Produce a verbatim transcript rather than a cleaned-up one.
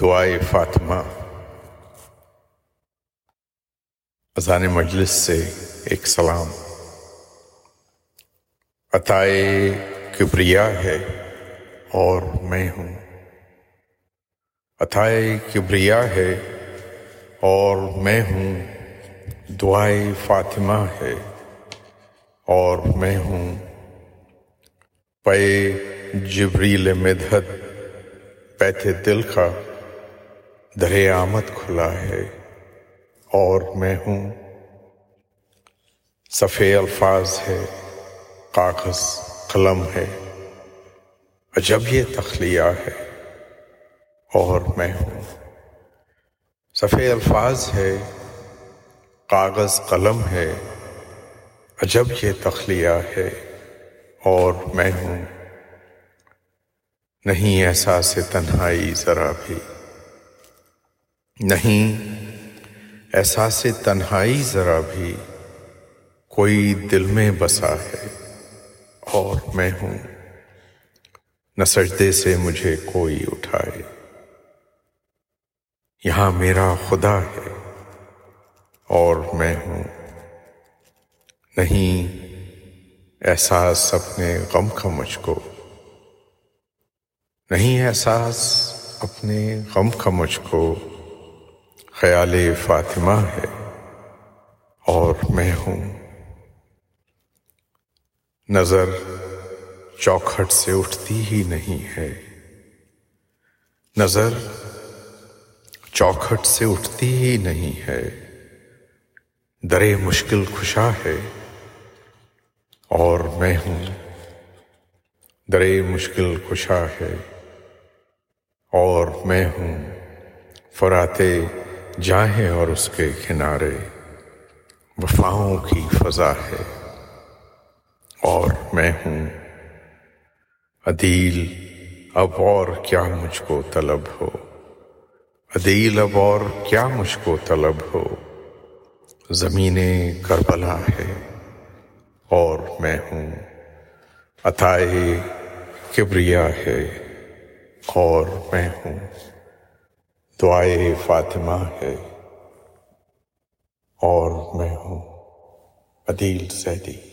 دعائے فاطمہ اذان مجلس سے ایک سلام۔ عطا اے کبریا ہے اور میں ہوں، عطا اے کبریا ہے اور میں ہوں، دعائے فاطمہ ہے اور میں ہوں، پے جبریل مدحت بیت دل کا در آمد کھلا ہے اور میں ہوں، صفحے الفاظ ہے، کاغذ قلم ہے، عجب یہ تخلیہ ہے اور میں ہوں، صفحے الفاظ ہے، کاغذ قلم ہے، عجب یہ تخلیہ ہے اور میں ہوں، نہیں احساس تنہائی ذرا بھی، نہیں احساس تنہائی ذرا بھی، کوئی دل میں بسا ہے اور میں ہوں، نہ سجدے سے مجھے کوئی اٹھائے، یہاں میرا خدا ہے اور میں ہوں، نہیں احساس اپنے غم کا مجھ کو، نہیں احساس اپنے غم کا مجھ کو، خیال فاطمہ ہے اور میں ہوں، نظر چوکھٹ سے اٹھتی ہی نہیں ہے، نظر چوکھٹ سے اٹھتی ہی نہیں ہے، در مشکل کشا ہے اور میں ہوں، در مشکل کشا ہے اور میں ہوں، فراتے جاہیں اور اس کے کنارے، وفاؤں کی فضا ہے اور میں ہوں، عدیل اب اور کیا مجھ کو طلب ہو، عدیل اب اور کیا مجھ کو طلب ہو، زمین کربلا ہے اور میں ہوں، عطا اے کبریا ہے اور میں ہوں، دعائے فاطمہ ہے اور میں ہوں، عدیل زیدی۔